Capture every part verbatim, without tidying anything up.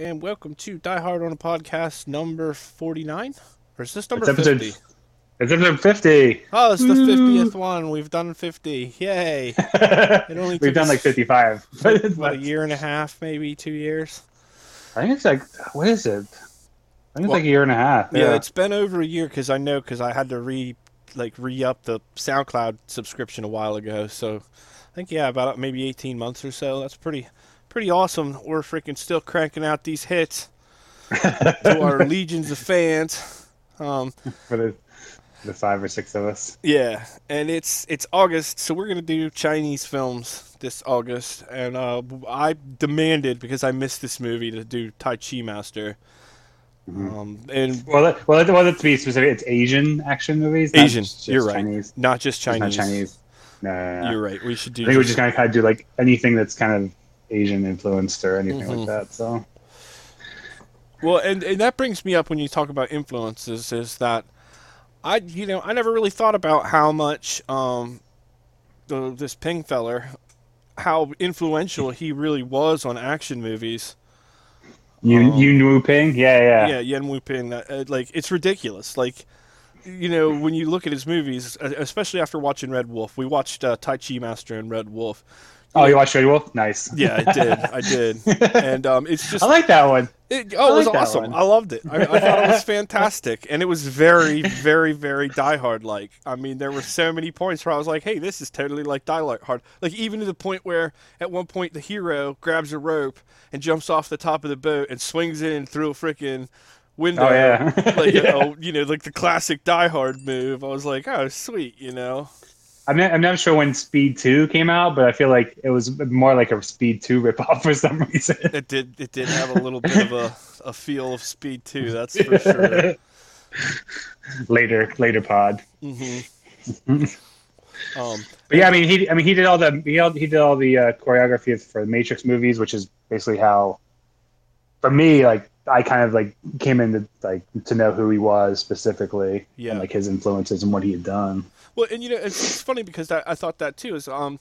and welcome to Die Hard on a Podcast number forty-nine? Or is this number it's fifty? Episode, it's episode fifty! Oh, it's the fiftieth one. We've done fifty. Yay! It only We've done like fifty-five. But it's what, a year and a half, maybe two years? I think it's like, what is it? I think well, it's like a year and a half. Yeah, yeah it's been over a year because I know because I had to re, like, re-up the SoundCloud subscription a while ago. So I think, yeah, about maybe eighteen months or so. That's pretty... Pretty awesome. We're freaking still cranking out these hits to our legions of fans. Um, For the, the five or six of us. Yeah, and it's it's August, so we're going to do Chinese films this August. And uh, I demanded, because I missed this movie, to do Tai Chi Master. Mm-hmm. Um, and well, that, well, that, well, let's be specific. It's Asian action movies. Asian, just you're right. Chinese. Not just Chinese. It's not Chinese. No, no, no, you're right. We should do. I think we're just going to kind of do like anything that's kind of Asian influenced or anything mm-hmm. like that. So, well, and, and that brings me up when you talk about influences is that I, you know, I never really thought about how much um, the, this Ping feller, how influential he really was on action movies. Yuen um, Yuen Woo-ping, yeah, yeah, yeah, Yuen Woo-ping. Uh, like it's ridiculous. Like, you know, when you look at his movies, especially after watching Red Wolf, we watched uh, Tai Chi Master and Red Wolf. Oh, you watched Red Wolf? Nice. Yeah, I did. I did. And um, it's just... I like that one. It, oh, it was like awesome. One. I loved it. I, I thought it was fantastic. And it was very, very, very Die Hard-like. I mean, there were so many points where I was like, hey, this is totally like Die Hard. Like, even to the point where, at one point, the hero grabs a rope and jumps off the top of the boat and swings in through a freaking window. Oh, yeah. Like, yeah. A, you know, like the classic Die Hard move. I was like, oh, sweet, you know? I'm not, I'm not sure when Speed two came out, but I feel like it was more like a Speed two ripoff for some reason. It did it did have a little bit of a, a feel of Speed two, that's for sure. Later, later pod. Mm-hmm. um, but yeah, I mean he I mean he did all the he, all, he did all the uh, choreography for the Matrix movies, which is basically how, for me, like I kind of like came in to like to know who he was specifically, yeah, and like his influences and what he had done. Well, and you know, it's, it's funny because that, I thought that too. Is um,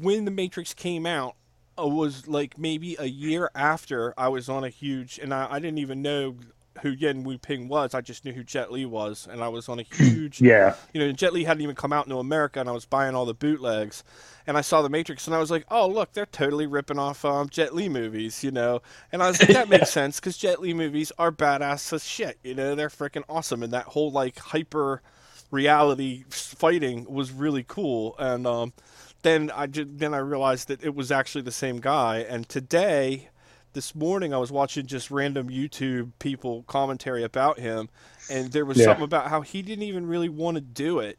when The Matrix came out, it was like maybe a year after I was on a huge, and I, I didn't even know who Yuen Woo-ping was. I just knew who Jet Li was, and I was on a huge, yeah. You know, Jet Li hadn't even come out into America, and I was buying all the bootlegs, and I saw The Matrix, and I was like, oh look, they're totally ripping off um, Jet Li movies, you know. And I was like, that makes sense because Jet Li movies are badass as shit, you know. They're freaking awesome, and that whole like hyper reality fighting was really cool. And um, then I just, then I realized that it was actually the same guy. And today, this morning, I was watching just random YouTube people commentary about him, and there was yeah. something about how he didn't even really want to do it,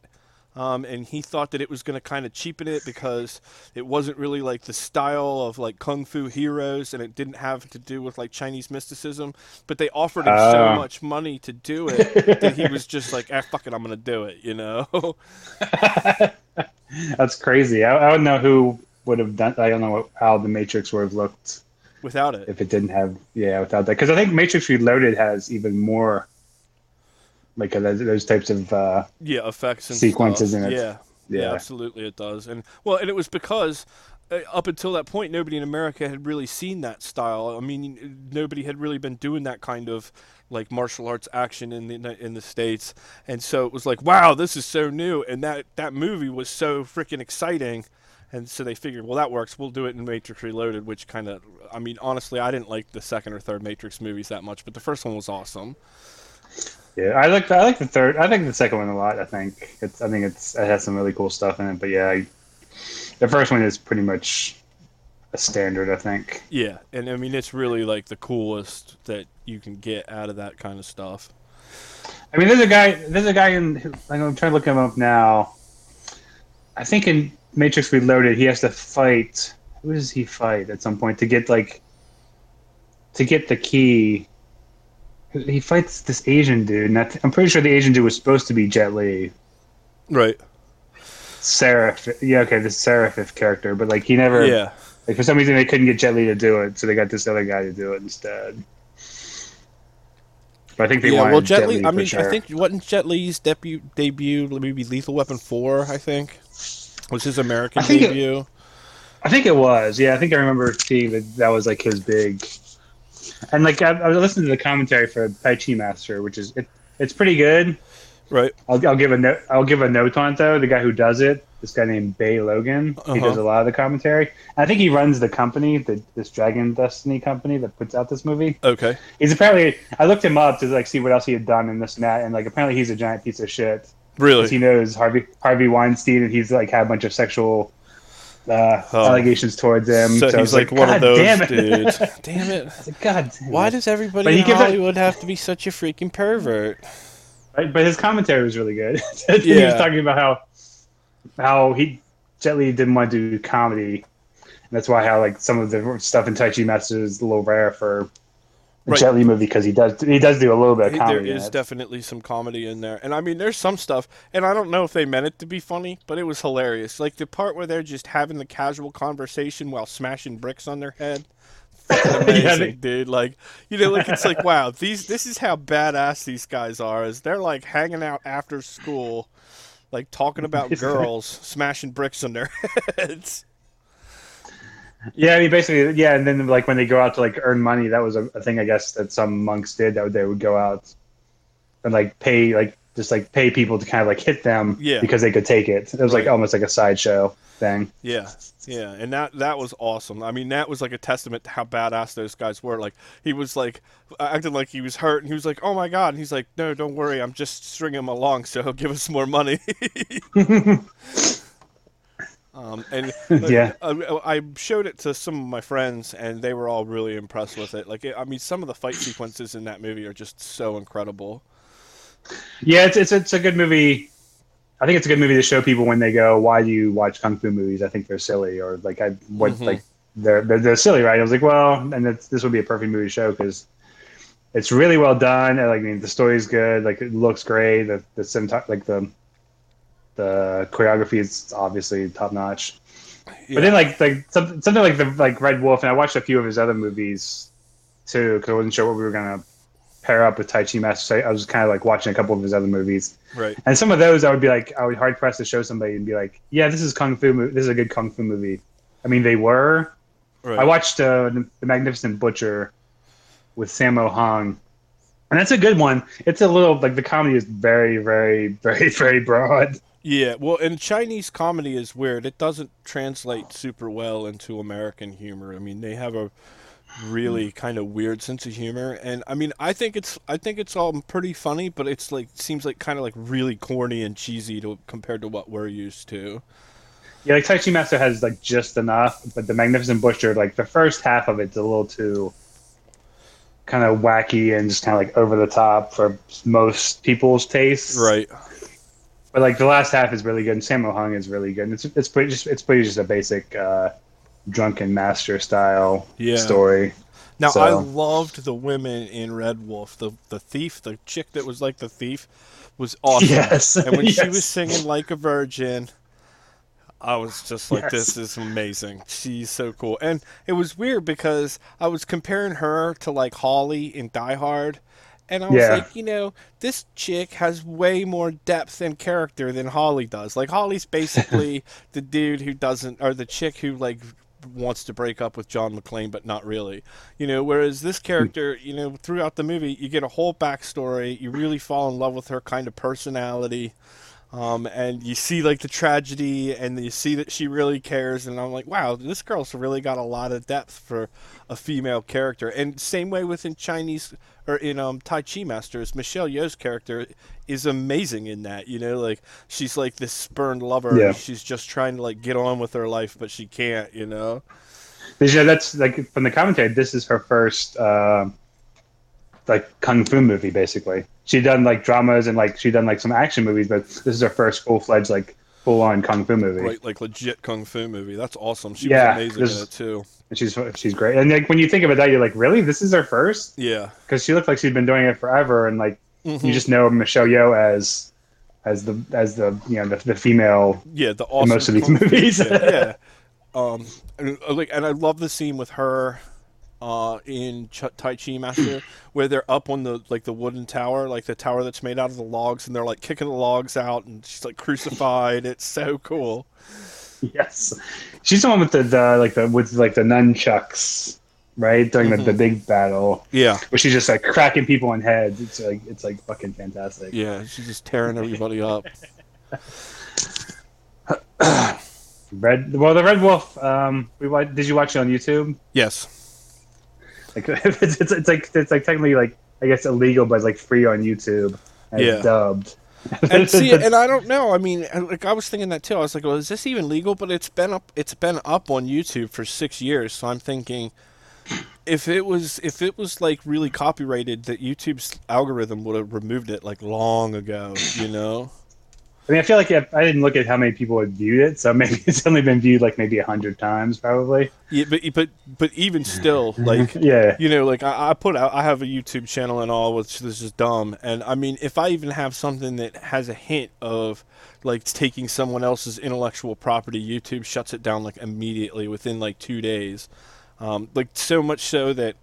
um, and he thought that it was going to kind of cheapen it because it wasn't really like the style of like kung fu heroes, and it didn't have to do with like Chinese mysticism. But they offered him uh. so much money to do it that he was just like, "Ah, fuck it, I'm going to do it," you know. That's crazy. I, I don't know who would have done. I don't know what, how The Matrix would have looked without it. If it didn't have, yeah, without that, because I think Matrix Reloaded has even more like those, those types of uh, yeah effects and sequences stuff. In it. Yeah. yeah, yeah, absolutely, it does. And well, and it was because uh, up until that point, nobody in America had really seen that style. I mean, nobody had really been doing that kind of like martial arts action in the in the States, and so it was like, wow, this is so new, and that that movie was so freaking exciting. And so they figured, well, that works. We'll do it in Matrix Reloaded, which kind of, I mean, honestly, I didn't like the second or third Matrix movies that much, but the first one was awesome. Yeah, I like I like the third. I like the second one a lot. I think it's I think it's it has some really cool stuff in it. But yeah, I, the first one is pretty much a standard, I think. Yeah, and I mean, it's really like the coolest that you can get out of that kind of stuff. I mean, there's a guy. There's a guy in. I'm trying to look him up now. I think in Matrix Reloaded, he has to fight. Who does he fight at some point to get like to get the key? He fights this Asian dude, and I'm pretty sure the Asian dude was supposed to be Jet Li, right? Seraph, yeah, okay, the Seraph character, but like he never, yeah, like for some reason they couldn't get Jet Li to do it, so they got this other guy to do it instead. But I think they yeah, wanted well, Jet, Jet Li. I mean, sure. I think wasn't Jet Li's debut debut maybe Lethal Weapon four? I think. Was his American I debut? It, I think it was. Yeah, I think I remember seeing that that was like his big And like I, I listened to the commentary for Tai Chi Master, which is it, it's pretty good. Right. I'll, I'll give a note. I'll give a note on it though. The guy who does it, this guy named Bay Logan, uh-huh. he does a lot of the commentary. I think he runs the company, the, this Dragon Destiny company that puts out this movie. Okay. He's apparently. I looked him up to like see what else he had done in this and that, and like apparently he's a giant piece of shit. Really. He knows Harvey Harvey Weinstein, and he's like had a bunch of sexual. Uh, oh. allegations towards him. So, so he's like, like one God of those damn it. dudes. Damn it. I was like, God damn Why it. does everybody but in Hollywood a... have to be such a freaking pervert? Right, but his commentary was really good. yeah. He was talking about how how he Jet Li didn't want to do comedy. And that's why how like some of the stuff in Tai Chi Master is a little rare for a right. Jet Li movie because he does he does do a little bit of comedy. There is definitely some comedy in there. And I mean there's some stuff and I don't know if they meant it to be funny, but it was hilarious. Like the part where they're just having the casual conversation while smashing bricks on their head. Amazing, yeah, they... dude. Like you know, like it's like wow, these this is how badass these guys are, is they're like hanging out after school, like talking about girls, smashing bricks on their heads. Yeah, I mean, basically, yeah, and then, like, when they go out to, like, earn money, that was a, a thing, I guess, that some monks did, that they would go out and, like, pay, like, just, like, pay people to kind of, like, hit them yeah. because they could take it. It was, right. like, almost like a sideshow thing. Yeah, yeah, and that, that was awesome. I mean, that was, like, a testament to how badass those guys were. Like, he was, like, acting like he was hurt, and he was like, oh, my God, and he's like, no, don't worry, I'm just stringing him along, so he'll give us more money. Um, and yeah. I, I showed it to some of my friends, and they were all really impressed with it. Like, I mean, some of the fight sequences in that movie are just so incredible. Yeah, it's it's, it's a good movie. I think it's a good movie to show people when they go, "Why do you watch kung fu movies? I think they're silly," or like, "I what mm-hmm. like they're, they're they're silly, right?" I was like, "Well," and it's, this would be a perfect movie to show because it's really well done. And, like, I mean, the story's good. Like, it looks great. The the cinematography, like the The choreography is obviously top notch, yeah. but then like like something, something like the like Red Wolf, and I watched a few of his other movies too because I wasn't sure what we were gonna pair up with Tai Chi Master. So I was kind of like watching a couple of his other movies, right? And some of those I would be like, I would hard pressed to show somebody and be like, yeah, this is kung fu. This is a good kung fu movie. I mean, they were. Right. I watched uh, The Magnificent Butcher with Sammo Hong. And that's a good one. It's a little like the comedy is very, very, very, very broad. Yeah, well, and Chinese comedy is weird. It doesn't translate super well into American humor. I mean, they have a really kind of weird sense of humor, and I mean, I think it's I think it's all pretty funny, but it's like seems like kind of like really corny and cheesy to compared to what we're used to. Yeah, like Tai Chi Master has like just enough, but The Magnificent Butcher, like the first half of it's a little too kind of wacky and just kind of like over the top for most people's tastes. Right. But like the last half is really good, and Sammo Hung is really good. And it's it's pretty just it's pretty just a basic uh, drunken master style yeah. story. Now so. I loved the women in Red Wolf. The the thief, the chick that was like the thief, was awesome. Yes. And when yes. she was singing Like a Virgin, I was just like, yes. this is amazing. She's so cool. And it was weird because I was comparing her to like Holly in Die Hard. And I was yeah. like, you know, this chick has way more depth and character than Holly does. Like, Holly's basically the dude who doesn't, or the chick who, like, wants to break up with John McClane, but not really. You know, whereas this character, you know, throughout the movie, you get a whole backstory. You really fall in love with her kind of personality. Um, and you see, like, the tragedy, and you see that she really cares. And I'm like, wow, this girl's really got a lot of depth for a female character. And same way within Chinese... or in um, Tai Chi Masters, Michelle Yeoh's character is amazing in that, you know, like, she's like this spurned lover, yeah. and she's just trying to, like, get on with her life, but she can't, you know? Yeah, that's, like, from the commentary, this is her first, uh, like, kung fu movie, basically. She'd done, like, dramas and, like, she'd done, like, some action movies, but this is her first full-fledged, like, full-on kung fu movie. Right, like, legit kung fu movie. That's awesome. She yeah, was amazing this... in it, too. She's she's great, and like when you think about that, you're like, really, this is her first? Yeah, because she looked like she'd been doing it forever, and like mm-hmm. you just know Michelle Yeoh as as the as the you know the, the female yeah the awesome in most of these movies yeah, yeah. um and, like and I love the scene with her uh in Ch- Tai Chi Master where they're up on the like the wooden tower, like the tower that's made out of the logs, and they're like kicking the logs out, and she's like crucified. It's so cool. Yes, she's the one with the, the like the with like the nunchucks right? During mm-hmm. the, the big battle. Yeah. Where she's just like cracking people in heads. It's like it's like fucking fantastic. Yeah, she's just tearing everybody up. Red well the Red Wolf, um we watched, did you watch it on YouTube? Yes. Like it's, it's it's like it's like technically like I guess illegal but it's like free on YouTube and yeah. it's dubbed. And see, and I don't know. I mean, like I was thinking that too. I was like, "Well, is this even legal?" But it's been up. It's been up on YouTube for six years. So I'm thinking, if it was, if it was like really copyrighted, that YouTube's algorithm would have removed it like long ago. You know. I mean, I feel like if, I didn't look at how many people had viewed it, so maybe it's only been viewed like maybe a hundred times, probably. Yeah, but but but even still, like, yeah, you know, like I, I put out, I have a YouTube channel and all, which this is dumb. And I mean, if I even have something that has a hint of like taking someone else's intellectual property, YouTube shuts it down like immediately within like two days. Um, like so much so that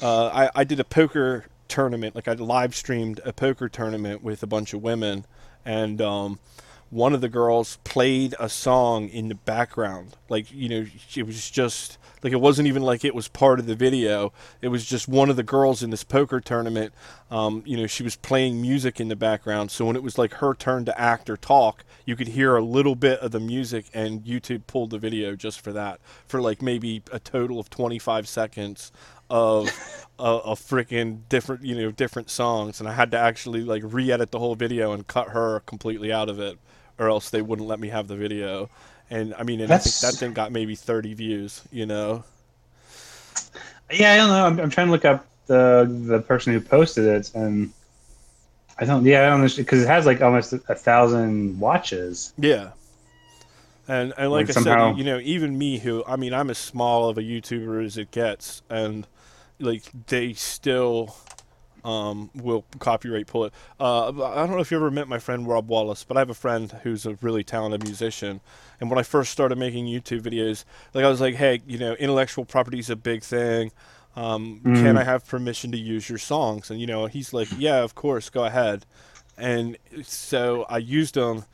uh, I I did a poker tournament, like I live streamed a poker tournament with a bunch of women. And um, one of the girls played a song in the background. Like, you know, it was just, like, it wasn't even like it was part of the video. It was just one of the girls in this poker tournament, um, you know, she was playing music in the background. So when it was, like, her turn to act or talk, you could hear a little bit of the music, and YouTube pulled the video just for that. For, like, maybe a total of twenty-five seconds of a, a freaking different, you know, different songs, and I had to actually like re-edit the whole video and cut her completely out of it, or else they wouldn't let me have the video. And I mean, and I think that thing got maybe thirty views, you know. Yeah, I don't know. I'm, I'm trying to look up the the person who posted it, and I don't. Yeah, I don't because it has like almost a thousand watches. Yeah. And and like, like I somehow... said, you know, even me, who I mean, I'm as small of a YouTuber as it gets, and. Like, they still um, will copyright pull it. Uh, I don't know if you ever met my friend Rob Wallace, but I have a friend who's a really talented musician. And when I first started making YouTube videos, like, I was like, hey, you know, intellectual property is a big thing. Um, mm. Can I have permission to use your songs? And, you know, he's like, yeah, of course, go ahead. And so I used them.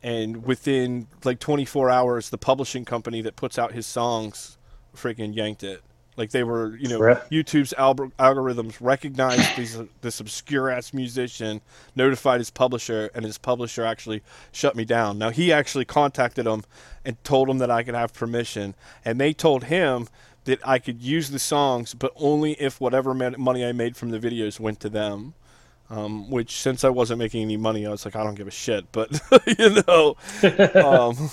And within, like, twenty-four hours, the publishing company that puts out his songs freaking yanked it. Like, they were, you know, YouTube's alg- algorithms recognized these, this obscure-ass musician, notified his publisher, and his publisher actually shut me down. Now, he actually contacted them and told them that I could have permission, and they told him that I could use the songs, but only if whatever money I made from the videos went to them. Um, which, since I wasn't making any money, I was like, I don't give a shit, but, you know... Um,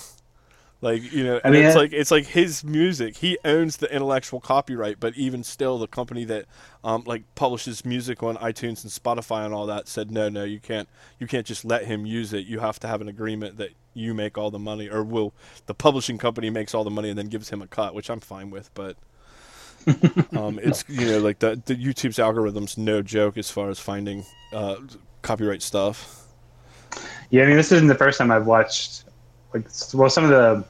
Like, you know, and I mean, it's like it's like his music. He owns the intellectual copyright, but even still, the company that um, like publishes music on iTunes and Spotify and all that said, no, no, you can't, you can't just let him use it. You have to have an agreement that you make all the money, or will the publishing company makes all the money and then gives him a cut, which I'm fine with. But um, it's you know like the, the YouTube's algorithm's no joke as far as finding uh, copyright stuff. Yeah, I mean, this isn't the first time I've watched. Like, well, some of the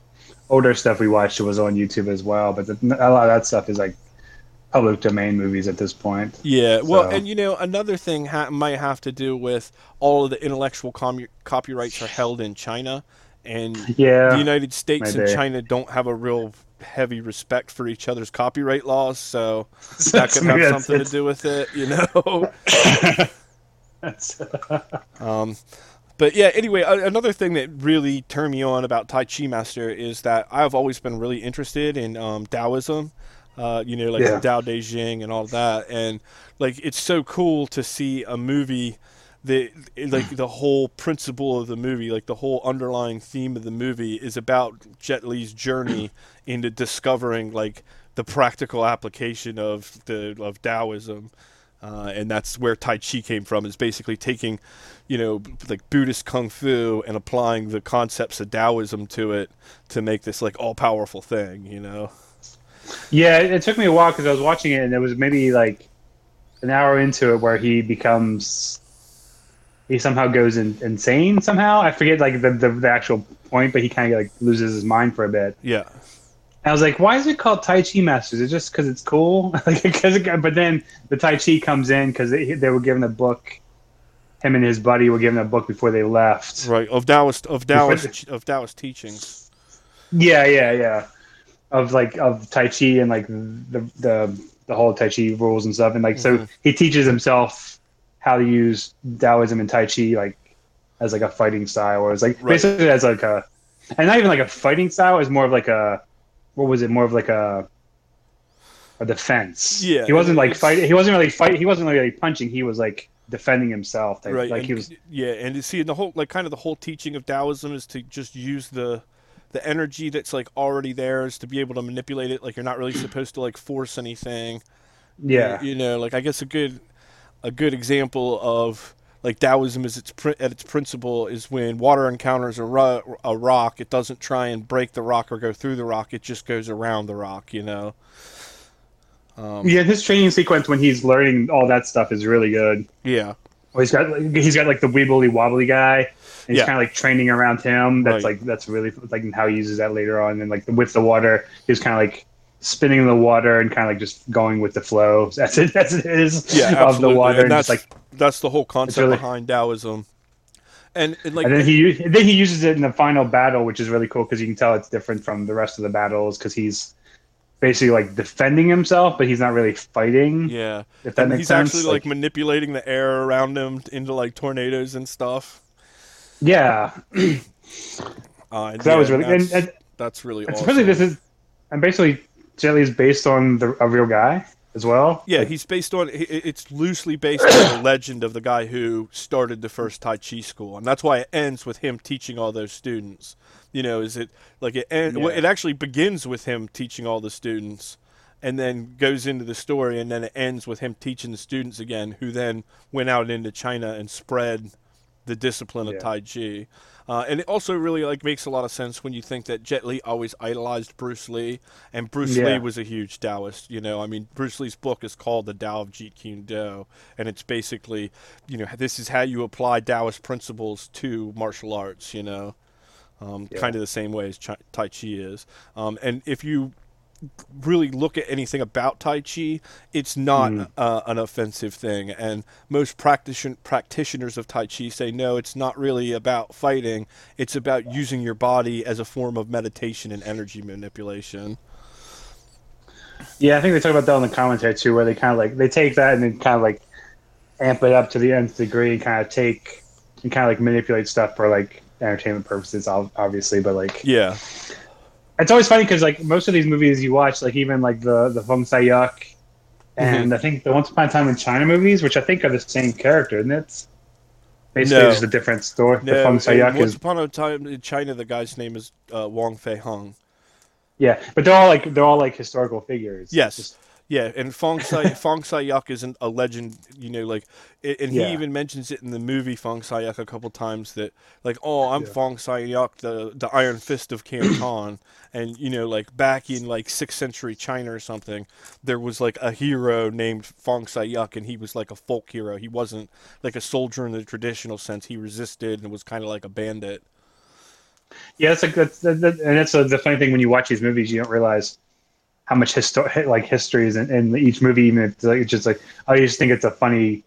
older stuff we watched was on YouTube as well, but the, a lot of that stuff is like public domain movies at this point. Yeah, well, so. And you know, another thing ha- might have to do with all of the intellectual com- copyrights are held in China, and yeah, the United States maybe. And China don't have a real heavy respect for each other's copyright laws, so that could have something it's... to do with it, you know? That's... um. But yeah, anyway, another thing that really turned me on about Tai Chi Master is that I've always been really interested in um, Daoism, uh, you know, like yeah. Dao De Jing and all of that. And like, it's so cool to see a movie that, like, the whole principle of the movie, like the whole underlying theme of the movie is about Jet Li's journey into discovering like the practical application of the of Daoism. Uh, and that's where Tai Chi came from, is basically taking, you know, like Buddhist Kung Fu and applying the concepts of Taoism to it to make this like all-powerful thing, you know? Yeah, it took me a while because I was watching it, and it was maybe like an hour into it where he becomes, he somehow goes in, insane somehow. I forget like the, the, the actual point, but he kind of like loses his mind for a bit. Yeah. I was like, why is it called Tai Chi Masters? Is it just because it's cool? Like, because it, but then the Tai Chi comes in because they, they were given a book. Him and his buddy were given a book before they left. Right, of Taoist of Taoist of Taoist teachings. Yeah, yeah, yeah. Of like of Tai Chi and like the the the whole Tai Chi rules and stuff. And like, mm-hmm. so he teaches himself how to use Taoism and Tai Chi, like as like a fighting style, or it's like right. basically as like a, and not even like a fighting style, it's more of like a, what was it? More of like a, a defense. Yeah. He wasn't like fighting. He wasn't really fight. He wasn't really punching. He was like defending himself. Type. Right. Like and, he was. Yeah. And you see the whole, like kind of the whole teaching of Taoism is to just use the, the energy that's like already there, is to be able to manipulate it. Like you're not really supposed to like force anything. Yeah. You, you know, like I guess a good, a good example of like Taoism is its pr- at its principle is when water encounters a, ro- a rock, it doesn't try and break the rock or go through the rock. It just goes around the rock, you know? Um, yeah, his training sequence when he's learning all that stuff is really good. Yeah, well, he's got he's got like the weebly wobbly guy, and he's yeah. kind of like training around him. That's right. like that's really like how he uses that later on. And like with the water, he's kind of like spinning in the water and kind of like just going with the flow. That's it. That's it is yeah, of absolutely. the water. And that's and just, like that's the whole concept really, behind Taoism. And, and like and then he then he uses it in the final battle, which is really cool because you can tell it's different from the rest of the battles because he's. Basically, like defending himself, but he's not really fighting. Yeah, if that and makes he's sense. He's actually like, like manipulating the air around him into like tornadoes and stuff. Yeah, uh, and yeah that was really that's, and, and, that's really. Awesome. Really, this is and basically Jet Li is based on the, a real guy as well. Yeah, like, he's based on. It's loosely based on the legend of the guy who started the first Tai Chi school, and that's why it ends with him teaching all those students. You know, is it like it? And, yeah. It actually begins with him teaching all the students, and then goes into the story, and then it ends with him teaching the students again, who then went out into China and spread the discipline yeah. of Tai Chi. Uh, and it also really like makes a lot of sense when you think that Jet Li always idolized Bruce Lee, and Bruce yeah. Lee was a huge Taoist. You know, I mean, Bruce Lee's book is called The Tao of Jeet Kune Do, and it's basically, you know, this is how you apply Taoist principles to martial arts. You know. Um, yeah. Kind of the same way as chi- Tai Chi is. Um, and if you really look at anything about Tai Chi, it's not mm. uh, an offensive thing. And most practici- practitioners of Tai Chi say, no, it's not really about fighting. It's about using your body as a form of meditation and energy manipulation. Yeah, I think they talk about that in the commentary too, where they kind of like, they take that and then kind of like amp it up to the nth degree and kind of take and kind of like manipulate stuff for like, entertainment purposes obviously, but like yeah it's always funny because like most of these movies you watch, like even like the the Fong Sai-yuk and mm-hmm. I think the Once Upon a Time in China movies, which I think are the same character, and it's basically no. just a different story. No, the Fong Sai-yuk Once is, Upon a Time in China, the guy's name is uh, Wong Fei Hung. Yeah, but they're all like they're all like historical figures. Yes. Just, yeah, and Fong Sai Fong Sai-yuk is an, a legend, you know, like, and he yeah. even mentions it in the movie Fong Sai-yuk a couple times that, like, oh, I'm yeah. Fong Sai-yuk, the, the Iron Fist of Canton, and, you know, like, back in, like, sixth century China or something, there was, like, a hero named Fong Sai-yuk, and he was, like, a folk hero. He wasn't, like, a soldier in the traditional sense. He resisted and was kind of like a bandit. Yeah, that's, like, that's, that, that, and that's uh, the funny thing when you watch these movies, you don't realize how much histo- like history is in, in each movie. Even if it's, like, it's just like, oh, you just think it's a funny,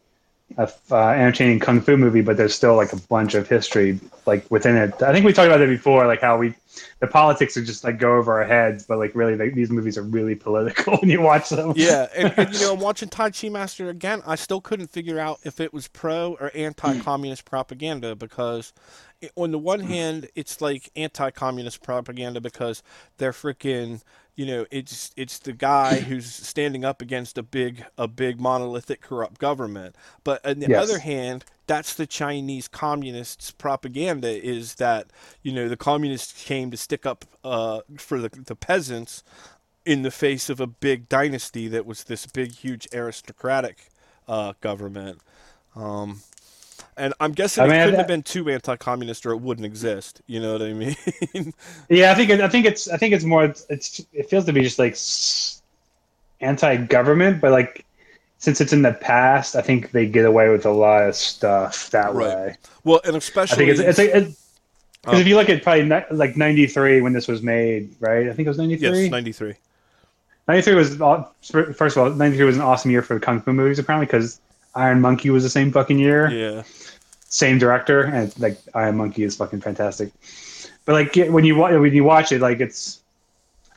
uh, entertaining kung fu movie, but there's still like a bunch of history like within it. I think we talked about that before, like how we, the politics are just like go over our heads, but like really they, these movies are really political when you watch them. Yeah, and, and you know, I'm watching Tai Chi Master again. I still couldn't figure out if it was pro or anti-communist propaganda because it, on the one hand, it's like anti-communist propaganda because they're freaking... You know, it's it's the guy who's standing up against a big a big monolithic corrupt government. But on the yes. other hand, that's the Chinese communists' propaganda, is that, you know, the communists came to stick up uh, for the, the peasants in the face of a big dynasty that was this big, huge aristocratic uh, government. Um, and I'm guessing I mean, it couldn't I, have been too anti-communist, or it wouldn't exist. You know what I mean? yeah, I think I think it's I think it's more it's it feels to be just like anti-government, but like since it's in the past, I think they get away with a lot of stuff that right. way. Well, and especially I think it's, it's, it's, it's um, if you look at probably ni- like ninety-three when this was made, right? I think it was ninety-three. Yes, ninety-three. ninety-three was first of all, ninety-three was an awesome year for kung fu movies apparently because Iron Monkey was the same fucking year. Yeah. Same director, and like Iron Monkey is fucking fantastic. But like when you when you watch it, like it's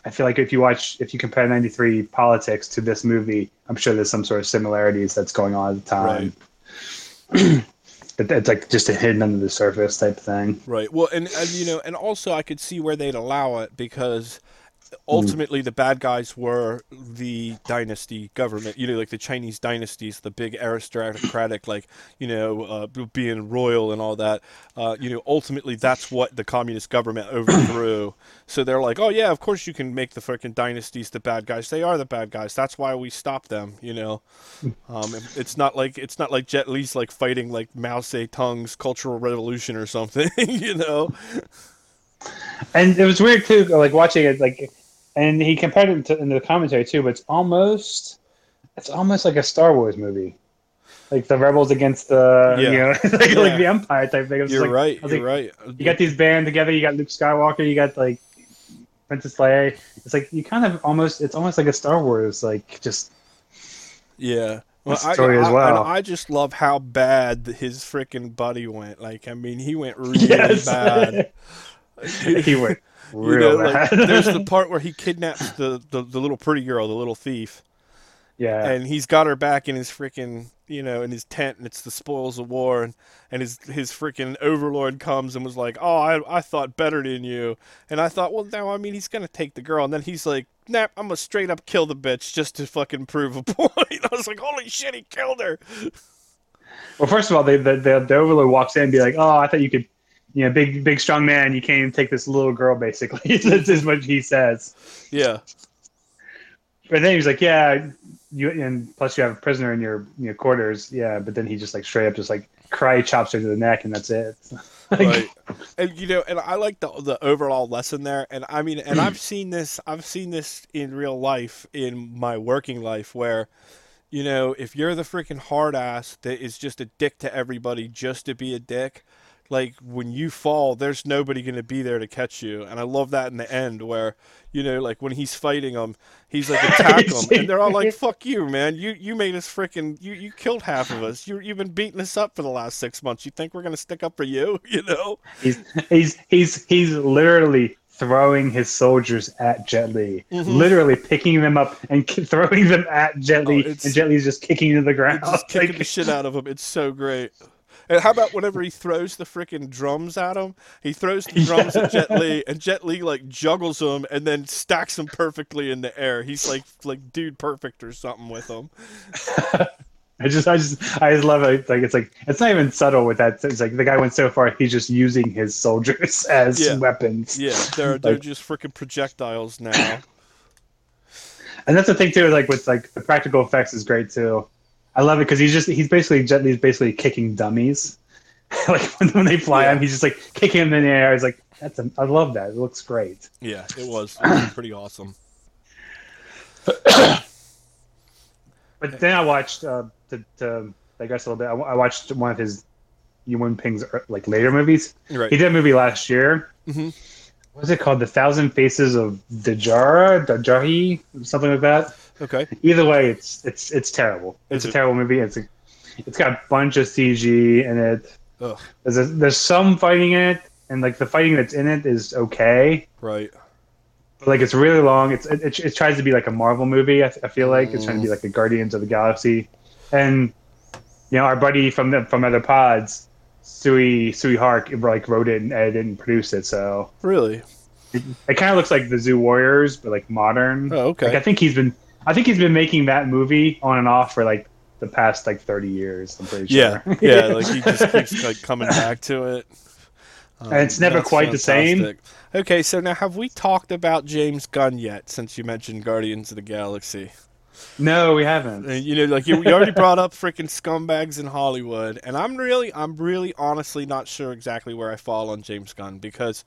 I feel like if you watch, if you compare ninety-three politics to this movie, I'm sure there's some sort of similarities that's going on at the time. Right. It's like just a hidden under the surface type thing. Right. Well, and, and you know, and also I could see where they'd allow it because ultimately mm. the bad guys were the dynasty government, you know, like the Chinese dynasties, the big aristocratic, like, you know, uh, being royal and all that. Uh, you know, ultimately that's what the communist government overthrew. So they're like, oh yeah, of course you can make the fucking dynasties the bad guys. They are the bad guys. That's why we stop them. You know, um, it's not like it's not like Jet Li's like fighting like Mao Zedong's Cultural Revolution or something. You know. And it was weird too, like watching it, like, and he compared it to, in the commentary too. But it's almost, it's almost like a Star Wars movie, like the rebels against the, yeah. you know, like, yeah. like the Empire type thing. You're like, right. You're like, right. You got these band together. You got Luke Skywalker. You got like Princess Leia. It's like you kind of almost. It's almost like a Star Wars, like just. Yeah. Well, I, story I, as well. I, I just love how bad his freaking buddy went. Like, I mean, he went really yes. bad. He went real you know, bad. Like, there's the part where he kidnaps the, the, the little pretty girl, the little thief. Yeah. And he's got her back in his freaking, you know, in his tent, and it's the spoils of war. And, and his his freaking overlord comes and was like, oh, I, I thought better than you. And I thought, well, no, I mean, he's going to take the girl. And then he's like, nah, I'm going to straight up kill the bitch just to fucking prove a point. I was like, holy shit, he killed her. Well, first of all, they, the, the, the overlord walks in and be like, oh, I thought you could. You know, big, big, strong man. You can't even take this little girl. Basically, that's as much he says. Yeah. But then he's like, "Yeah, you." And plus, you have a prisoner in your, you know, quarters. Yeah. But then he just like straight up, just like karate chops her to the neck, and that's it. Like, right. And you know, and I like the the overall lesson there. And I mean, and I've seen this. I've seen this in real life, in my working life, where. You know, if you're the freaking hard ass that is just a dick to everybody just to be a dick, like when you fall, there's nobody going to be there to catch you. And I love that in the end where, you know, like when he's fighting them, he's like, attack them. And they're all like, fuck you, man. You you made us freaking, you, you killed half of us. You, you've been beating us up for the last six months. You think we're going to stick up for you? You know? He's, he's, he's, he's literally throwing his soldiers at Jet Li, mm-hmm. literally picking them up and k- throwing them at Jet Li, oh, and Jet Li's just kicking to the ground, just kicking like... the shit out of him. It's so great. And how about whenever he throws the freaking drums at him? He throws the drums yeah. at Jet Li, and Jet Li like juggles them and then stacks them perfectly in the air. He's like like dude perfect or something with them. I just, I just, I just love it. Like it's like it's not even subtle with that. It's like the guy went so far he's just using his soldiers as yeah. weapons. Yeah, they're like, they're just freaking projectiles now. And that's the thing too. Like with like the practical effects is great too. I love it because he's just he's basically Jet Li's basically kicking dummies. Like when, when they fly yeah. him, he's just like kicking him in the air. It's like that's a, I love that. It looks great. Yeah, it was, it was pretty awesome. But then I watched, uh, to, to digress a little bit, I, I watched one of his Yuen Ping's like later movies. Right. He did a movie last year. Mm-hmm. What was it called? The Thousand Faces of Dajara, Dajahi, something like that. Okay. Either way, it's it's it's terrible. It's Is a it? terrible movie. It's a, it's got a bunch of C G in it. Ugh. There's a, there's some fighting in it, and like the fighting that's in it is okay. Right. Like it's really long. It's it, it tries to be like a Marvel movie. I, I feel like it's trying to be like the Guardians of the Galaxy, and you know our buddy from the from other pods, Sui Sui Hark, like wrote it and edited and produced it. So really, it, it kind of looks like the Zoo Warriors, but like modern. Oh, okay. Like I think he's been I think he's been making that movie on and off for like the past like thirty years. I'm pretty sure. Yeah, yeah. Like he just keeps like coming back to it. Um, and it's never quite fantastic. The same. Okay, so now have we talked about James Gunn yet since you mentioned Guardians of the Galaxy? No, we haven't. And, you know, like you, you already brought up freaking scumbags in Hollywood, and I'm really, I'm really honestly not sure exactly where I fall on James Gunn because,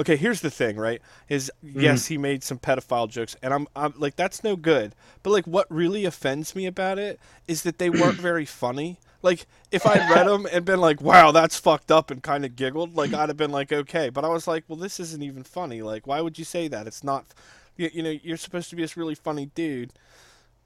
okay, here's the thing, right? Is yes, mm. he made some pedophile jokes, and I'm, I'm like that's no good. But like, what really offends me about it is that they weren't very funny. Like, if I'd read them and been like, wow, that's fucked up and kind of giggled, like, I'd have been like, okay. But I was like, well, this isn't even funny. Like, why would you say that? It's not, you, you know, you're supposed to be this really funny dude.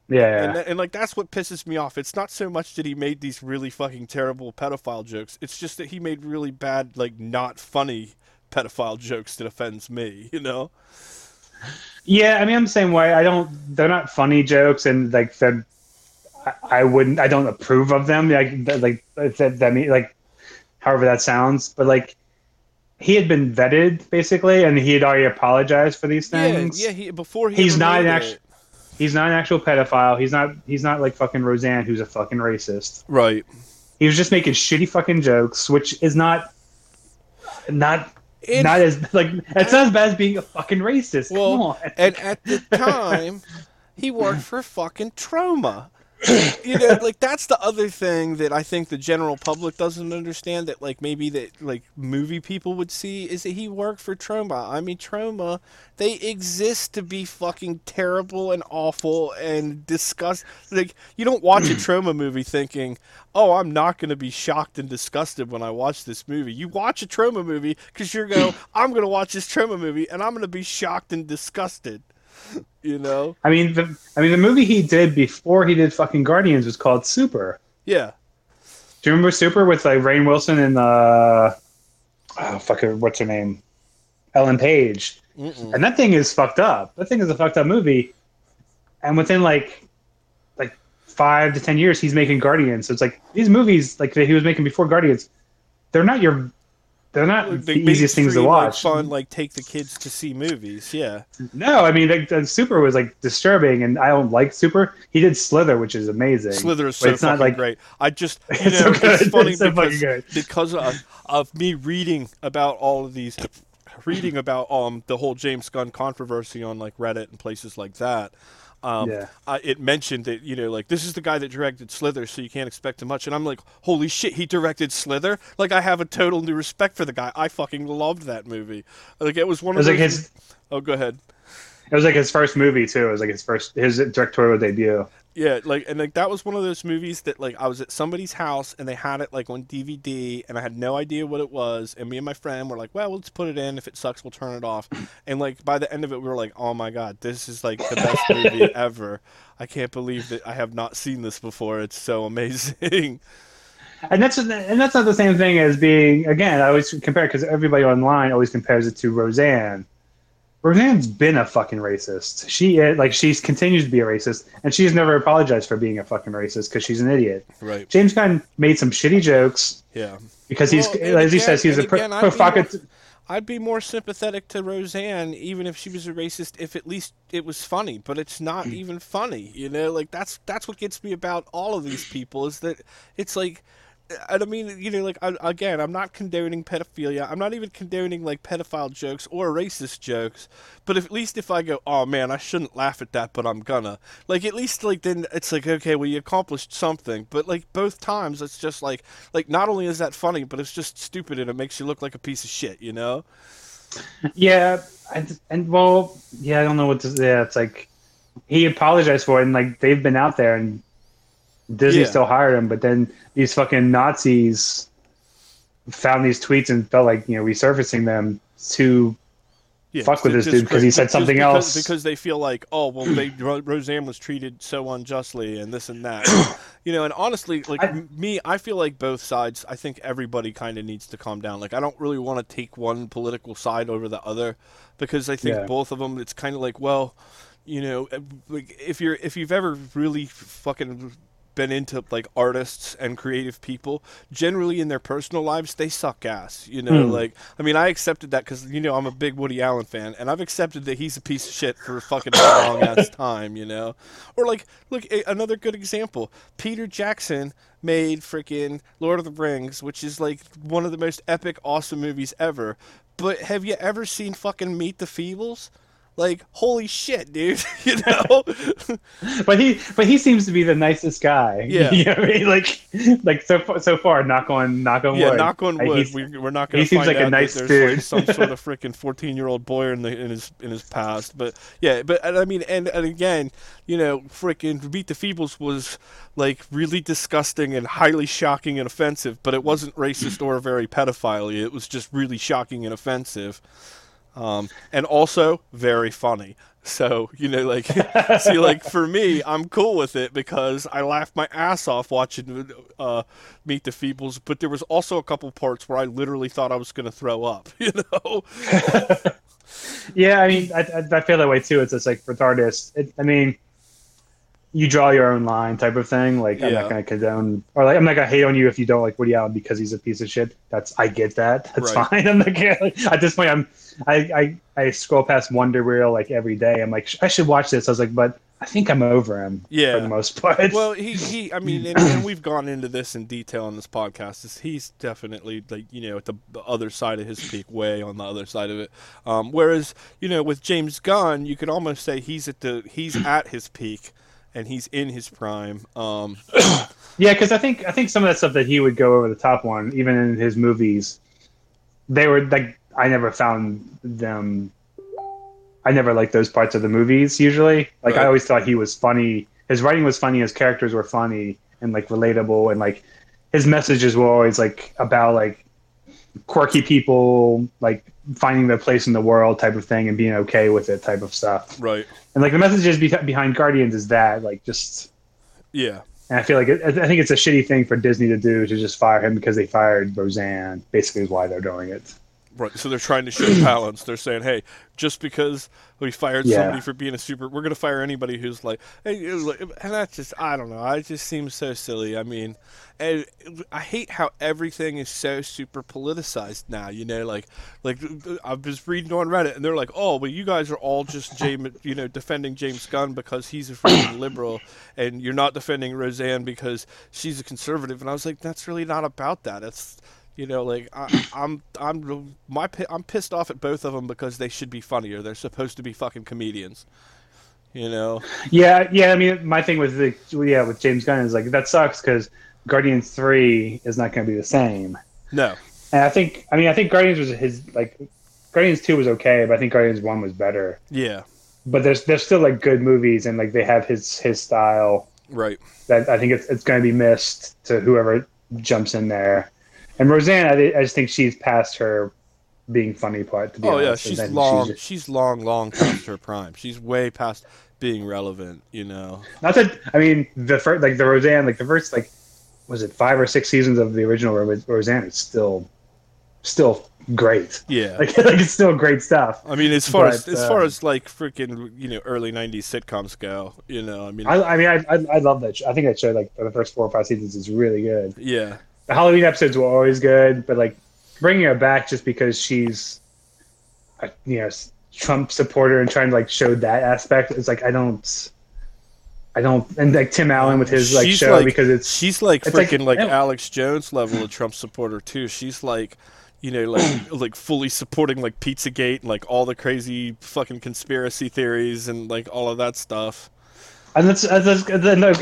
Yeah. And, and, like, that's what pisses me off. It's not so much that he made these really fucking terrible pedophile jokes. It's just that he made really bad, like, not funny pedophile jokes that offends me, you know? Yeah, I mean, I'm the same way. I don't. They're not funny jokes, and like they're. I, I wouldn't. I don't approve of them. Like, like that. That mean, like, however that sounds. But like, he had been vetted basically, and he had already apologized for these things. Yeah, yeah. He, before he he's not an actual. He's not an actual pedophile. He's not. He's not like fucking Roseanne, who's a fucking racist. Right. He was just making shitty fucking jokes, which is not. Not. It, not as like that's not as bad as being a fucking racist. Well, come on. And at the time, he worked for fucking Trauma. You know, like that's the other thing that I think the general public doesn't understand. That like maybe that like movie people would see is that he worked for Trauma. I mean, Trauma, they exist to be fucking terrible and awful and disgust. Like you don't watch a Trauma movie thinking, oh, I'm not going to be shocked and disgusted when I watch this movie. You watch a Trauma movie because you're going, I'm going to watch this Trauma movie, and I'm going to be shocked and disgusted. You know? I mean, the, I mean, the movie he did before he did fucking Guardians was called Super. Yeah. Do you remember Super with, like, Rainn Wilson and, uh... Oh, fuck her, what's her name? Ellen Page. Mm-mm. And that thing is fucked up. That thing is a fucked up movie. And within, like... five to ten years he's making Guardians, so it's like these movies like that he was making before Guardians, they're not your they're not the, the easiest things to watch, like fun, like take the kids to see movies. Yeah, no, I mean the, the Super was like disturbing, and I don't like Super. He did Slither, which is amazing. Slither is so it's fucking not like, great. I just you it's, know, so it's funny it's so because, good. because of, of me reading about all of these reading about um the whole James Gunn controversy on like Reddit and places like that. Um, yeah. uh, it mentioned that, you know, like, this is the guy that directed Slither, so you can't expect too much. And I'm like, holy shit, he directed Slither? Like, I have a total new respect for the guy. I fucking loved that movie. Like, it was one it was of like those... his. Oh, go ahead. It was like his first movie, too. It was like his first, his directorial debut. Yeah, like, and like, that was one of those movies that, like, I was at somebody's house and they had it, like, on D V D, and I had no idea what it was. And me and my friend were like, well, let's put it in. If it sucks, we'll turn it off. And, like, by the end of it, we were like, oh my God, this is, like, the best movie ever. I can't believe that I have not seen this before. It's so amazing. And that's, and that's not the same thing as being, again, I always compare it because everybody online always compares it to Roseanne. Roseanne's been a fucking racist. She like she's continues to be a racist, and she's never apologized for being a fucking racist because she's an idiot. Right. James Gunn made some shitty jokes. Yeah. Because he's well, as again, he says he's a pro- provocateur. I'd be more sympathetic to Roseanne even if she was a racist if at least it was funny, but it's not even funny. You know, like that's that's what gets me about all of these people is that it's like. And I mean, you know, like, I, again, I'm not condoning pedophilia. I'm not even condoning, like, pedophile jokes or racist jokes. But if, at least if I go, oh, man, I shouldn't laugh at that, but I'm gonna. Like, at least, like, then it's like, okay, well, you accomplished something. But, like, both times, it's just like, like, not only is that funny, but it's just stupid and it makes you look like a piece of shit, you know? Yeah. And, and well, yeah, I don't know what to say. Yeah, it's like, he apologized for it, and, like, they've been out there and... Disney yeah. still hired him, but then these fucking Nazis found these tweets and felt like, you know, resurfacing them to yeah, fuck with this dude because he said something because, else. Because they feel like, oh, well, they, Roseanne was treated so unjustly and this and that. You know, and honestly, like I, me, I feel like both sides, I think everybody kind of needs to calm down. Like, I don't really want to take one political side over the other because I think yeah. both of them, it's kind of like, well, you know, like if you're if you've ever really fucking... been into like artists and creative people generally in their personal lives they suck ass, you know. Mm. Like I mean I accepted that because you know I'm a big Woody Allen fan and I've accepted that he's a piece of shit for fucking a long ass time, you know. Or like look a- another good example, Peter Jackson made freaking Lord of the Rings, which is like one of the most epic awesome movies ever, but have you ever seen fucking Meet the Feebles? Like, holy shit, dude, you know? but he but he seems to be the nicest guy. Yeah. You know what I mean? Like, like so, far, so far, knock on, knock on yeah, wood. Yeah, knock on wood. Like we, we're not going to find like out a nice that there's like, some sort of freaking fourteen-year-old boy in, the, in, his, in his past. But, yeah, but, I mean, and, and again, you know, freaking Meet the Feebles was, like, really disgusting and highly shocking and offensive, but it wasn't racist or very pedophile. It was just really shocking and offensive. Um, and also very funny. So, you know, like, see, like, for me, I'm cool with it because I laughed my ass off watching uh, Meet the Feebles, but there was also a couple parts where I literally thought I was going to throw up, you know? Yeah, I mean, I, I, I feel that way too. It's just like retardist. It, I mean, you draw your own line type of thing. Like, yeah. I'm not going to condone, or like, I'm not going to hate on you if you don't like Woody Allen because he's a piece of shit. That's, I get that. That's right. Fine. I'm not gonna, like, at this point, I'm, I, I, I scroll past Wonder Wheel like every day. I'm like, I should watch this. I was like, but I think I'm over him yeah. for the most part. Well, he, he I mean, and, and we've gone into this in detail on this podcast. Is he's definitely, like, you know, at the other side of his peak, way on the other side of it. Um, whereas, you know, with James Gunn, you could almost say he's at the he's at his peak and he's in his prime. Um, yeah, because I think I think some of that stuff that he would go over the top on, even in his movies, they were like, I never found them. I never liked those parts of the movies usually. Like, right. I always thought he was funny. His writing was funny. His characters were funny and like relatable. And like his messages were always like about like quirky people, like finding their place in the world type of thing and being okay with it type of stuff. Right. And like the messages be- behind Guardians is that like just, yeah. And I feel like, it, I think it's a shitty thing for Disney to do, to just fire him because they fired Roseanne, basically is why they're doing it. Right, so they're trying to show balance. They're saying, "Hey, just because we fired yeah. somebody for being a super, we're going to fire anybody who's like." Hey, and that's just—I don't know. It just seems so silly. I mean, and I hate how everything is so super politicized now. You know, like, like I was reading on Reddit, and they're like, "Oh, well, you guys are all just James, you know, defending James Gunn because he's a freaking liberal, and you're not defending Roseanne because she's a conservative." And I was like, "That's really not about that. That's." You know, like I, I'm, I'm, my, I'm pissed off at both of them because they should be funnier. They're supposed to be fucking comedians. You know. Yeah, yeah. I mean, my thing with the yeah with James Gunn is like that sucks because Guardians three is not going to be the same. No. And I think, I mean, I think Guardians was his like Guardians two was okay, but I think Guardians one was better. Yeah. But there's there's still like good movies and like they have his his style. Right. That I think it's it's going to be missed to whoever jumps in there. And Roseanne, I, I just think she's past her being funny part. To be oh honest. yeah, she's long, she's, just... she's long, long past her prime. She's way past being relevant, you know. Not that I mean the first, like the Roseanne, like the first, like was it five or six seasons of the original Roseanne? It's still, still great. Yeah, like, like it's still great stuff. I mean, as far but, as as uh, far as like freaking you know early nineties sitcoms go, you know, I mean, I, I mean, I, I I love that. Show. I think that show like for the first four or five seasons is really good. Yeah. The Halloween episodes were always good, but like bringing her back just because she's, a, you know, Trump supporter and trying to like show that aspect, it's like I don't, I don't, and like Tim Allen with his like she's show like, because it's she's like it's freaking like, like Alex Jones level of Trump supporter too. She's like, you know, like like fully supporting like Pizzagate and like all the crazy fucking conspiracy theories and like all of that stuff. And that's, that's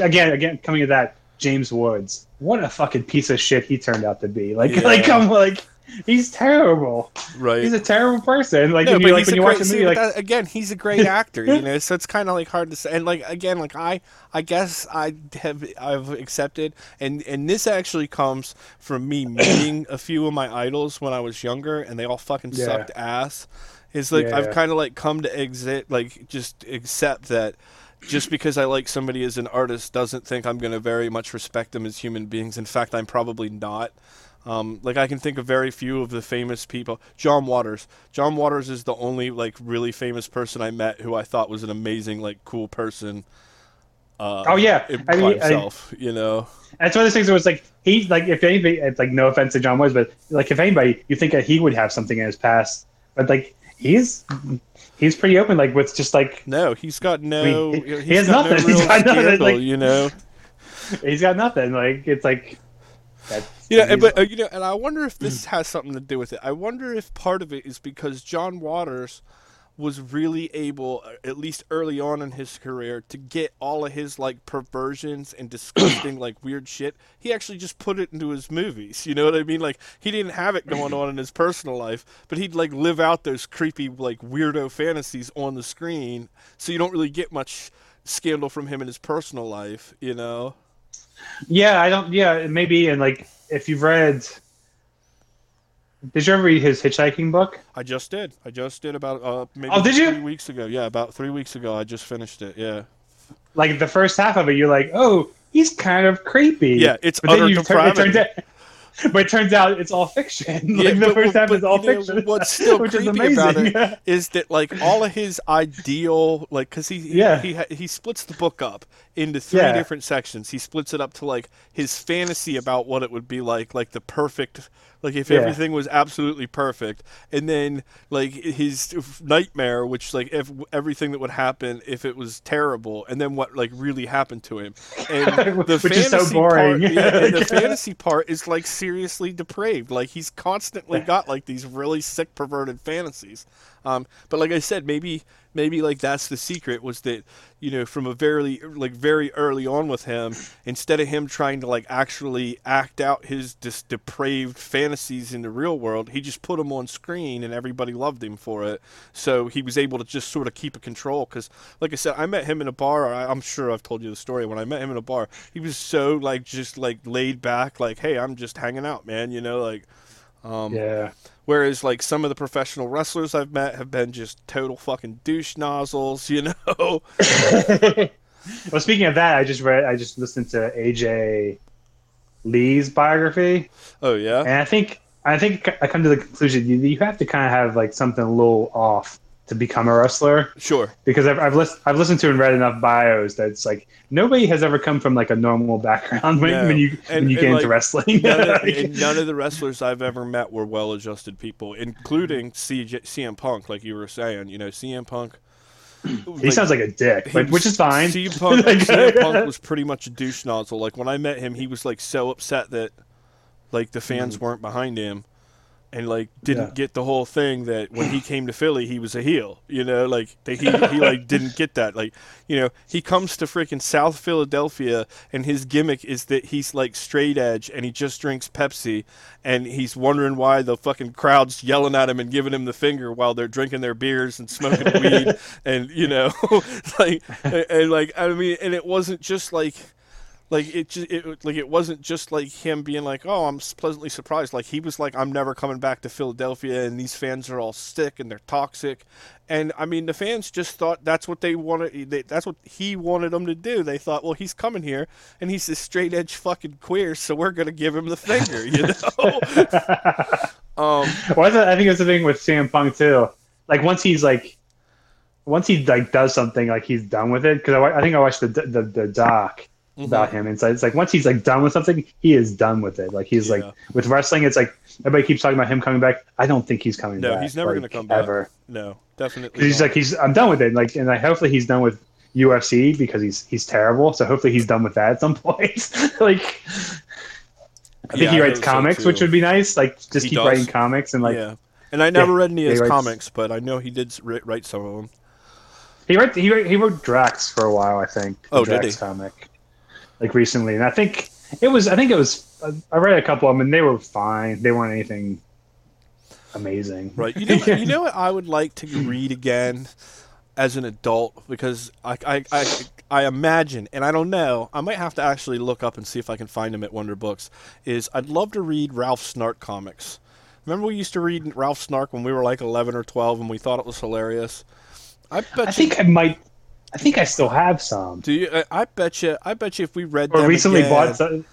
again again coming to that. James Woods, what a fucking piece of shit he turned out to be. Like, yeah. like I'm like, he's terrible. Right, he's a terrible person. Like, no, when you, like, when you great, watch a movie, see, like that, again, he's a great actor, you know. So it's kind of like hard to say. And like again, like I, I guess I have I've accepted, and and this actually comes from me meeting a few of my idols when I was younger, and they all fucking yeah. sucked ass. It's like yeah. I've kind of like come to exit, like just accept that. Just because I like somebody as an artist doesn't think I'm going to very much respect them as human beings. In fact, I'm probably not. Um, like, I can think of very few of the famous people. John Waters. John Waters is the only, like, really famous person I met who I thought was an amazing, like, cool person. Uh, oh, yeah. By I mean, himself, I, you know? That's one of those things where it's like, he, like, if anybody, it's like, no offense to John Waters, but, like, if anybody, you think that he would have something in his past. But, like, he's... He's pretty open, like with just like no, he's got no. I mean, he, he has nothing. No he's got scandal, nothing. Like, you know, he's got nothing. Like it's like, you know. And, but uh, you know, and I wonder if this has something to do with it. I wonder if part of it is because John Waters was really able, at least early on in his career, to get all of his like perversions and disgusting like weird shit. He actually just put it into his movies. You know what I mean? Like he didn't have it going on in his personal life, but he'd like live out those creepy like weirdo fantasies on the screen. So you don't really get much scandal from him in his personal life. You know? Yeah, I don't. Yeah, maybe. And like if you've read. Did you ever read his hitchhiking book? I just did. I just did about uh, maybe oh, did three you? weeks ago. Yeah, about three weeks ago. I just finished it, yeah. Like, the first half of it, you're like, oh, he's kind of creepy. Yeah, it's but utter depravity. Turn, it turns out, But it turns out it's all fiction. Like yeah, the but, first half but, is all fiction. Know, what's still which creepy is amazing. About it is that like all of his ideal, like because he yeah. he, he he splits the book up into three yeah. different sections. He splits it up to like his fantasy about what it would be like, like the perfect, like if yeah. everything was absolutely perfect, and then like his nightmare, which like if everything that would happen if it was terrible, and then what like really happened to him. And the which fantasy is so boring. Part, yeah, and the fantasy part is like seriously depraved. Like he's constantly got like these really sick, perverted fantasies. Um, but like I said, maybe maybe like that's the secret, was that, you know, from a very like very early on with him, instead of him trying to like actually act out his just depraved fantasies in the real world, he just put them on screen and everybody loved him for it. So he was able to just sort of keep a control, because like I said, I met him in a bar. Or I, I'm sure I've told you the story. When I met him in a bar, he was so like just like laid back, like, hey, I'm just hanging out, man, you know, like um yeah. Whereas, like, some of the professional wrestlers I've met have been just total fucking douche nozzles, you know? Well, speaking of that, I just read, I just listened to A J Lee's biography. Oh, yeah? And I think I think I come to the conclusion you, you have to kind of have, like, something a little off to become a wrestler. Sure. Because I've I've, list, I've listened to and read enough bios that it's like nobody has ever come from like a normal background when, no. when you and, when you get like, into wrestling. None of, and none of the wrestlers I've ever met were well-adjusted people, including C J, C M Punk, like you were saying. You know, C M Punk. He like, sounds like a dick, like, was, which is fine. C M Punk, like, C M Punk was pretty much a douche nozzle. Like when I met him, he was like so upset that like the fans mm. weren't behind him. And like didn't yeah. get the whole thing that when he came to Philly he was a heel, you know, like they, he he like didn't get that, like, you know, he comes to freaking South Philadelphia and his gimmick is that he's like straight edge and he just drinks Pepsi and he's wondering why the fucking crowd's yelling at him and giving him the finger while they're drinking their beers and smoking weed and you know, like and, and like I mean, and it wasn't just like. Like it, just, it, like it wasn't just like him being like, "Oh, I'm pleasantly surprised." Like he was like, "I'm never coming back to Philadelphia, and these fans are all sick and they're toxic." And I mean, the fans just thought that's what they wanted. They, that's what he wanted them to do. They thought, "Well, he's coming here, and he's this straight edge fucking queer, so we're gonna give him the finger," you know. um, well, I, thought, I think it's the thing with C M Punk too. Like once he's like, once he like does something, like he's done with it. Because I, I think I watched the the, the doc. About him, and so it's like once he's like done with something, he is done with it. Like he's yeah. like with wrestling, it's like everybody keeps talking about him coming back. I don't think he's coming no, back. No, he's never like, going to come back ever. No, definitely. He's like he's I'm done with it. Like and like, hopefully he's done with U F C because he's he's terrible. So hopefully he's done with that at some point. like I think yeah, he writes comics, so which would be nice. Like just he keep does. writing comics and like. Yeah. And I never yeah, read any of his writes, comics, but I know he did write some of them. He wrote he wrote, he wrote Drax for a while, I think. Oh, Drax did he? Comic. Like recently, and I think it was. I think it was. I read a couple of them, and they were fine. They weren't anything amazing, right? You know, what, you know what I would like to read again as an adult, because I, I, I, I imagine, and I don't know. I might have to actually look up and see if I can find them at Wonder Books. Is I'd love to read Ralph Snark comics. Remember, we used to read Ralph Snark when we were like eleven or twelve, and we thought it was hilarious. I bet. I you- think I might. I think I still have some. Do you? I, I bet you. I bet you. If we read or them recently again, bought some.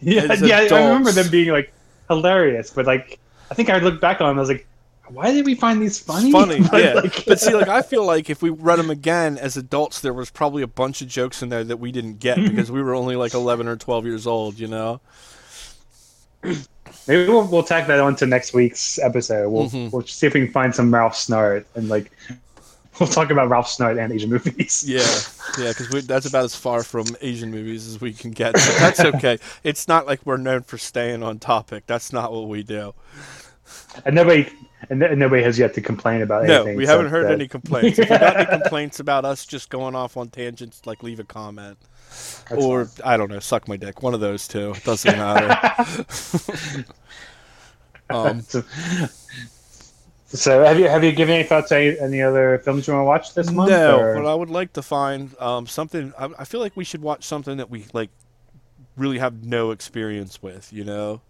yeah, yeah. Adults. I remember them being like hilarious, but like I think I looked back on them. I was like, why did we find these funny? It's funny, but, yeah. Like, but see, like I feel like if we read them again as adults, there was probably a bunch of jokes in there that we didn't get because we were only like eleven or twelve years old, you know. Maybe we'll we'll tack that on to next week's episode. We'll mm-hmm. we'll see if we can find some Ralph Snart and like. We'll talk about Ralph Snark and Asian movies. Yeah, yeah, because that's about as far from Asian movies as we can get. But that's okay. It's not like we're known for staying on topic. That's not what we do. And nobody, and nobody has yet to complain about no, anything. No, we haven't heard that. any complaints. If you got any complaints about us just going off on tangents, like leave a comment. That's or, nice. I don't know, suck my dick. One of those two. It doesn't matter. um So have you have you given any thoughts to any, any other films you want to watch this month? No, or? But I would like to find um, something. I, I feel like we should watch something that we like really have no experience with, you know?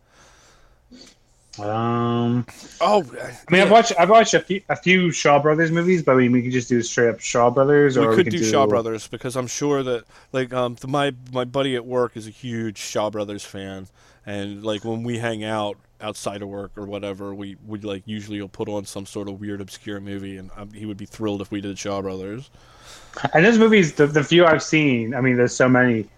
Um. Oh, I mean, yeah. I've watched I've watched a few, a few Shaw Brothers movies, but I mean, we could just do straight up Shaw Brothers, or we could we do Shaw do... Brothers because I'm sure that like um the, my my buddy at work is a huge Shaw Brothers fan, and like when we hang out outside of work or whatever, we would like usually will put on some sort of weird obscure movie, and um, he would be thrilled if we did Shaw Brothers. And those movies, the the few I've seen, I mean, there's so many.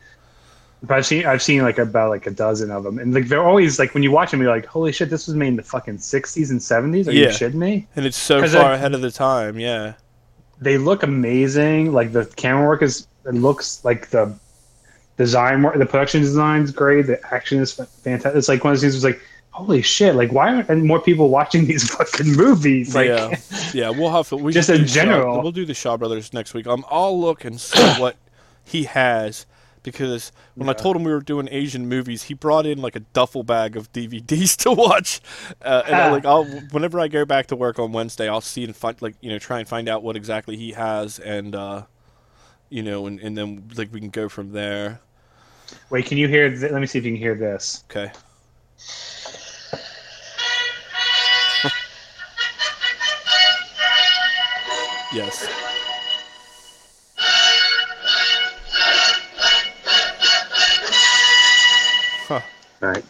But I've seen, I've seen like about like a dozen of them, and like they're always like when you watch them, you're like, "Holy shit, this was made in the fucking sixties and seventies." Are yeah. you shitting me? And it's so far like, ahead of the time. Yeah, they look amazing. Like the camera work is, it looks like the design work, the production design is great. The action is fantastic. It's like one of those things was like, "Holy shit!" Like why aren't more people watching these fucking movies? Like, yeah, yeah. We'll have to we just in general. Shaw, we'll do the Shaw Brothers next week. Um, I'll look and see what he has. Because when yeah. I told him we were doing Asian movies, he brought in like a duffel bag of D V Ds to watch. Uh, and ah. I, like, I'll whenever I go back to work on Wednesday, I'll see and find, like, you know, try and find out what exactly he has, and uh, you know, and, and then like we can go from there. Wait, can you hear? Th- let me see if you can hear this. Okay. Yes. All right,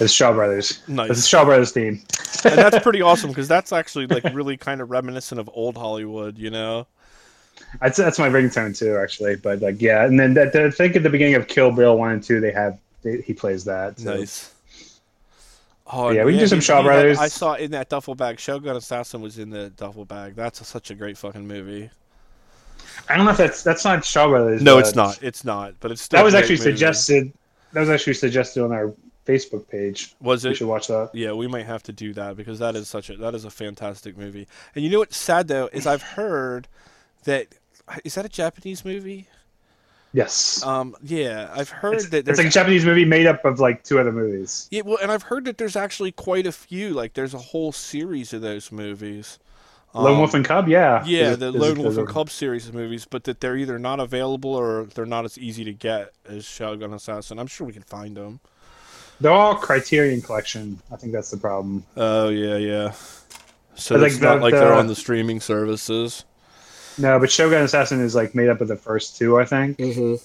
it's Shaw Brothers. Nice. It's Shaw Brothers theme, and that's pretty awesome because that's actually like really kind of reminiscent of old Hollywood, you know. That's that's my ringtone too, actually. But like, yeah, and then that, I think at the beginning of Kill Bill one and two, they have they, he plays that. So. Nice. Oh but yeah, we man, can do some Shaw Brothers. Had, I saw in that duffel bag, Shogun Assassin was in the duffel bag. That's a, such a great fucking movie. I don't know if that's that's not Shaw Brothers. No, it's not. It's not. But it's still that was a great actually movie. Suggested. That was actually suggested on our Facebook page. Was it? We should watch that. Yeah, we might have to do that because that is such a that is a fantastic movie. And you know what's sad though is I've heard that is that a Japanese movie? Yes. Um. Yeah, I've heard it's, that there's, it's like a Japanese movie made up of like two other movies. Yeah. Well, and I've heard that there's actually quite a few. Like, there's a whole series of those movies. Lone um, Wolf and Cub, yeah. Yeah, the Lone Wolf and Cub series of movies, but that they're either not available or they're not as easy to get as Shogun Assassin. I'm sure we can find them. They're all Criterion Collection. I think that's the problem. Oh, yeah, yeah. So but it's like the, not like the, they're on the streaming services. No, but Shogun Assassin is like made up of the first two, I think. Mm-hmm.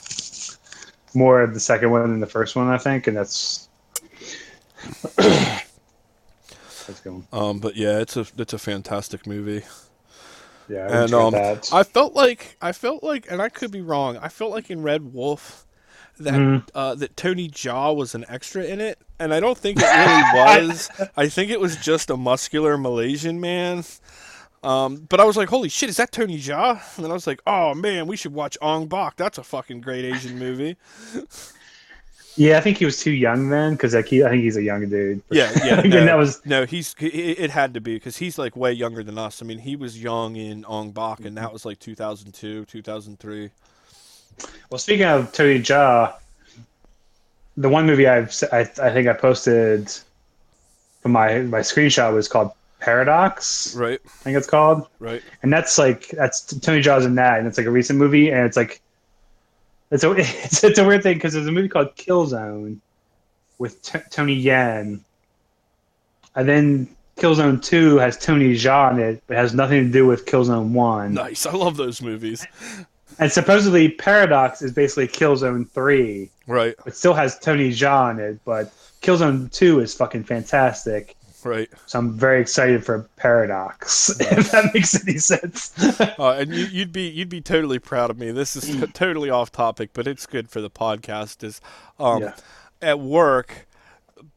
More of the second one than the first one, I think, and that's... Um, but yeah, it's a it's a fantastic movie. Yeah, I and um, that. I felt like I felt like, and I could be wrong. I felt like in Red Wolf that mm. uh, that Tony Jaa was an extra in it, and I don't think it really was. I think it was just a muscular Malaysian man. Um, but I was like, holy shit, is that Tony Jaa? And then I was like, oh man, we should watch Ong Bak. That's a fucking great Asian movie. Yeah, I think he was too young then, because like he, I think he's a young dude. Yeah, yeah. No, that was... no he's, he, it had to be, because he's like way younger than us. I mean, he was young in Ong Bak, and that was like two thousand two, two thousand three. Well, speaking of Tony Jaa, the one movie I've, I I think I posted from my, my screenshot was called Paradox. Right. I think it's called. Right. And that's like, that's Tony Jaa's in that, and it's like a recent movie, and it's like, It's a, it's, it's a weird thing because there's a movie called Killzone with t- Tony Jaa. And then Killzone two has Tony Jaa in it, but has nothing to do with Killzone one. Nice. I love those movies. And supposedly Paradox is basically Killzone three. Right. It still has Tony Jaa in it, but Killzone two is fucking fantastic. Right. So I'm very excited for Paradox. Nice. If that makes any sense. uh, and you, you'd be you'd be totally proud of me. This is t- totally off topic, but it's good for the podcast. Is um, yeah. At work,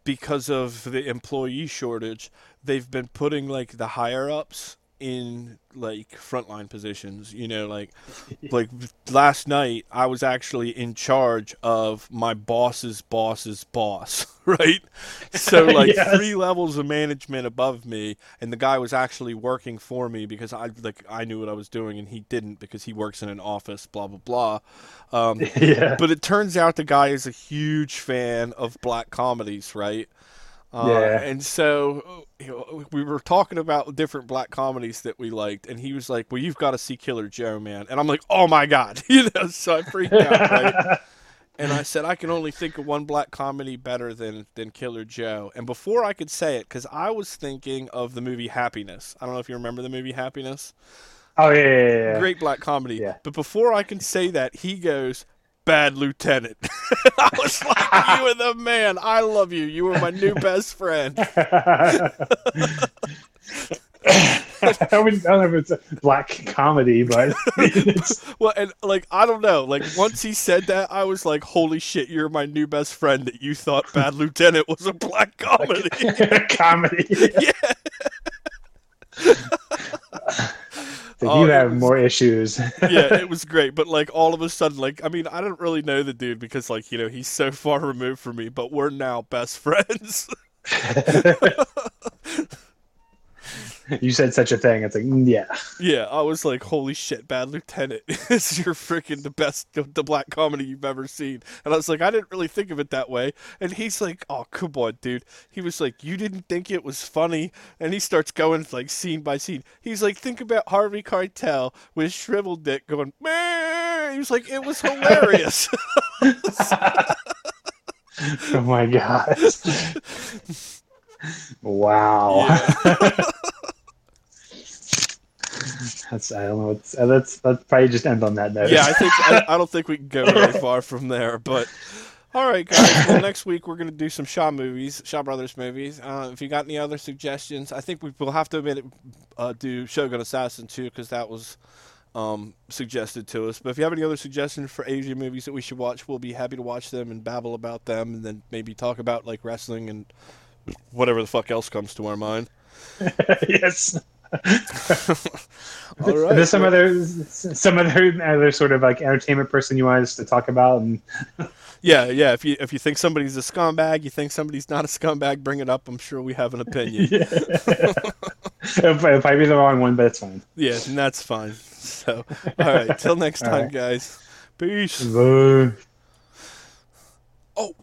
because of the employee shortage, they've been putting like the higher ups in like frontline positions. You know, like like last night I was actually in charge of my boss's boss's boss. Right? So like yes. Three levels of management above me, and the guy was actually working for me because I like I knew what I was doing and he didn't because he works in an office, blah blah blah. Um yeah. But it turns out the guy is a huge fan of black comedies, right? Uh, yeah. And so you know, we were talking about different black comedies that we liked, and he was like, well, you've got to see Killer Joe, man. And I'm like, oh my God, you know, so I freaked out, right? and I said, I can only think of one black comedy better than, than Killer Joe. And before I could say it, because I was thinking of the movie Happiness. I don't know if you remember the movie Happiness. Oh, yeah, yeah, yeah. Great black comedy. Yeah. But before I can say that, he goes, Bad Lieutenant. I was like, you are the man. I love you. You are my new best friend. I wouldn't, I don't know if it's a black comedy, but it's... well, and like I don't know, like once he said that, I was like, "Holy shit, you're my new best friend." That you thought Bad Lieutenant was a black comedy, like, comedy. Yeah. yeah. Like, oh, you have was, more issues. Yeah, it was great, but like all of a sudden, like I mean, I don't really know the dude because like you know he's so far removed from me, but we're now best friends. You said such a thing. It's like, yeah. Yeah, I was like, holy shit, Bad Lieutenant. This is your freaking the best, the black comedy you've ever seen. And I was like, I didn't really think of it that way. And he's like, oh, come on, dude. He was like, you didn't think it was funny? And he starts going like scene by scene. He's like, think about Harvey Keitel with shriveled dick going, meh. He was like, it was hilarious. Oh, my God. Wow. Yeah. That's I don't know. It's, uh, let's let's probably just end on that note. Yeah, I think I, I don't think we can go very far from there. But all right, guys. Well, next week we're gonna do some Shaw movies, Shaw Brothers movies. Uh, if you got any other suggestions, I think we will have to admit it, uh, do Shogun Assassin too, because that was um, suggested to us. But if you have any other suggestions for Asian movies that we should watch, we'll be happy to watch them and babble about them, and then maybe talk about like wrestling and whatever the fuck else comes to our mind. Yes. All right. There's some other, some other, other sort of like entertainment person you want us to talk about, and yeah, yeah. If you if you think somebody's a scumbag, you think somebody's not a scumbag, bring it up. I'm sure we have an opinion. Yeah. It'll probably be the wrong one, but it's fine. Yeah, and that's fine. So, all right. Till next all time, right. Guys. Peace. Bye. Oh.